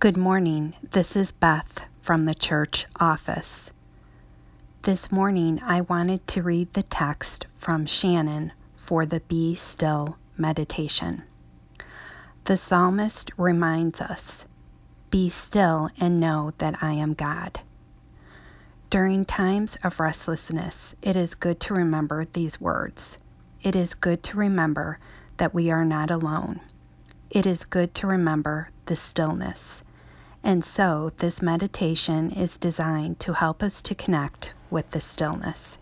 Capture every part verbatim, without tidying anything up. Good morning, this is Beth from the church office. This morning I wanted to read the text from Shannon for the Be Still meditation. The psalmist reminds us, "Be still and know that I am God." During times of restlessness, it is good to remember these words. It is good to remember that we are not alone. It is good to remember the stillness. And so this meditation is designed to help us to connect with the stillness,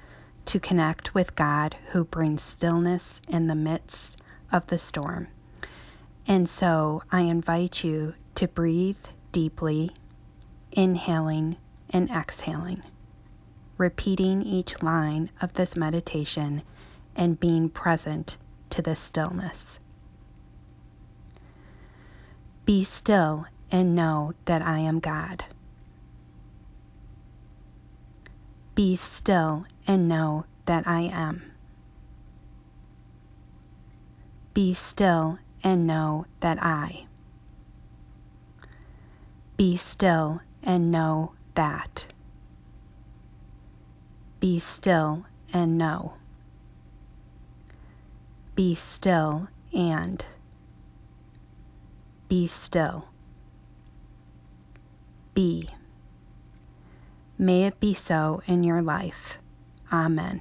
to connect with God who brings stillness in the midst of the storm. And so I invite you to breathe deeply, inhaling and exhaling, repeating each line of this meditation and being present to the stillness. Be still and know that I am God. Be still and know that I am. Be still and know that I. Be still and know that. Be still and know. Be still and. Be still. Be. May it be so in your life. Amen.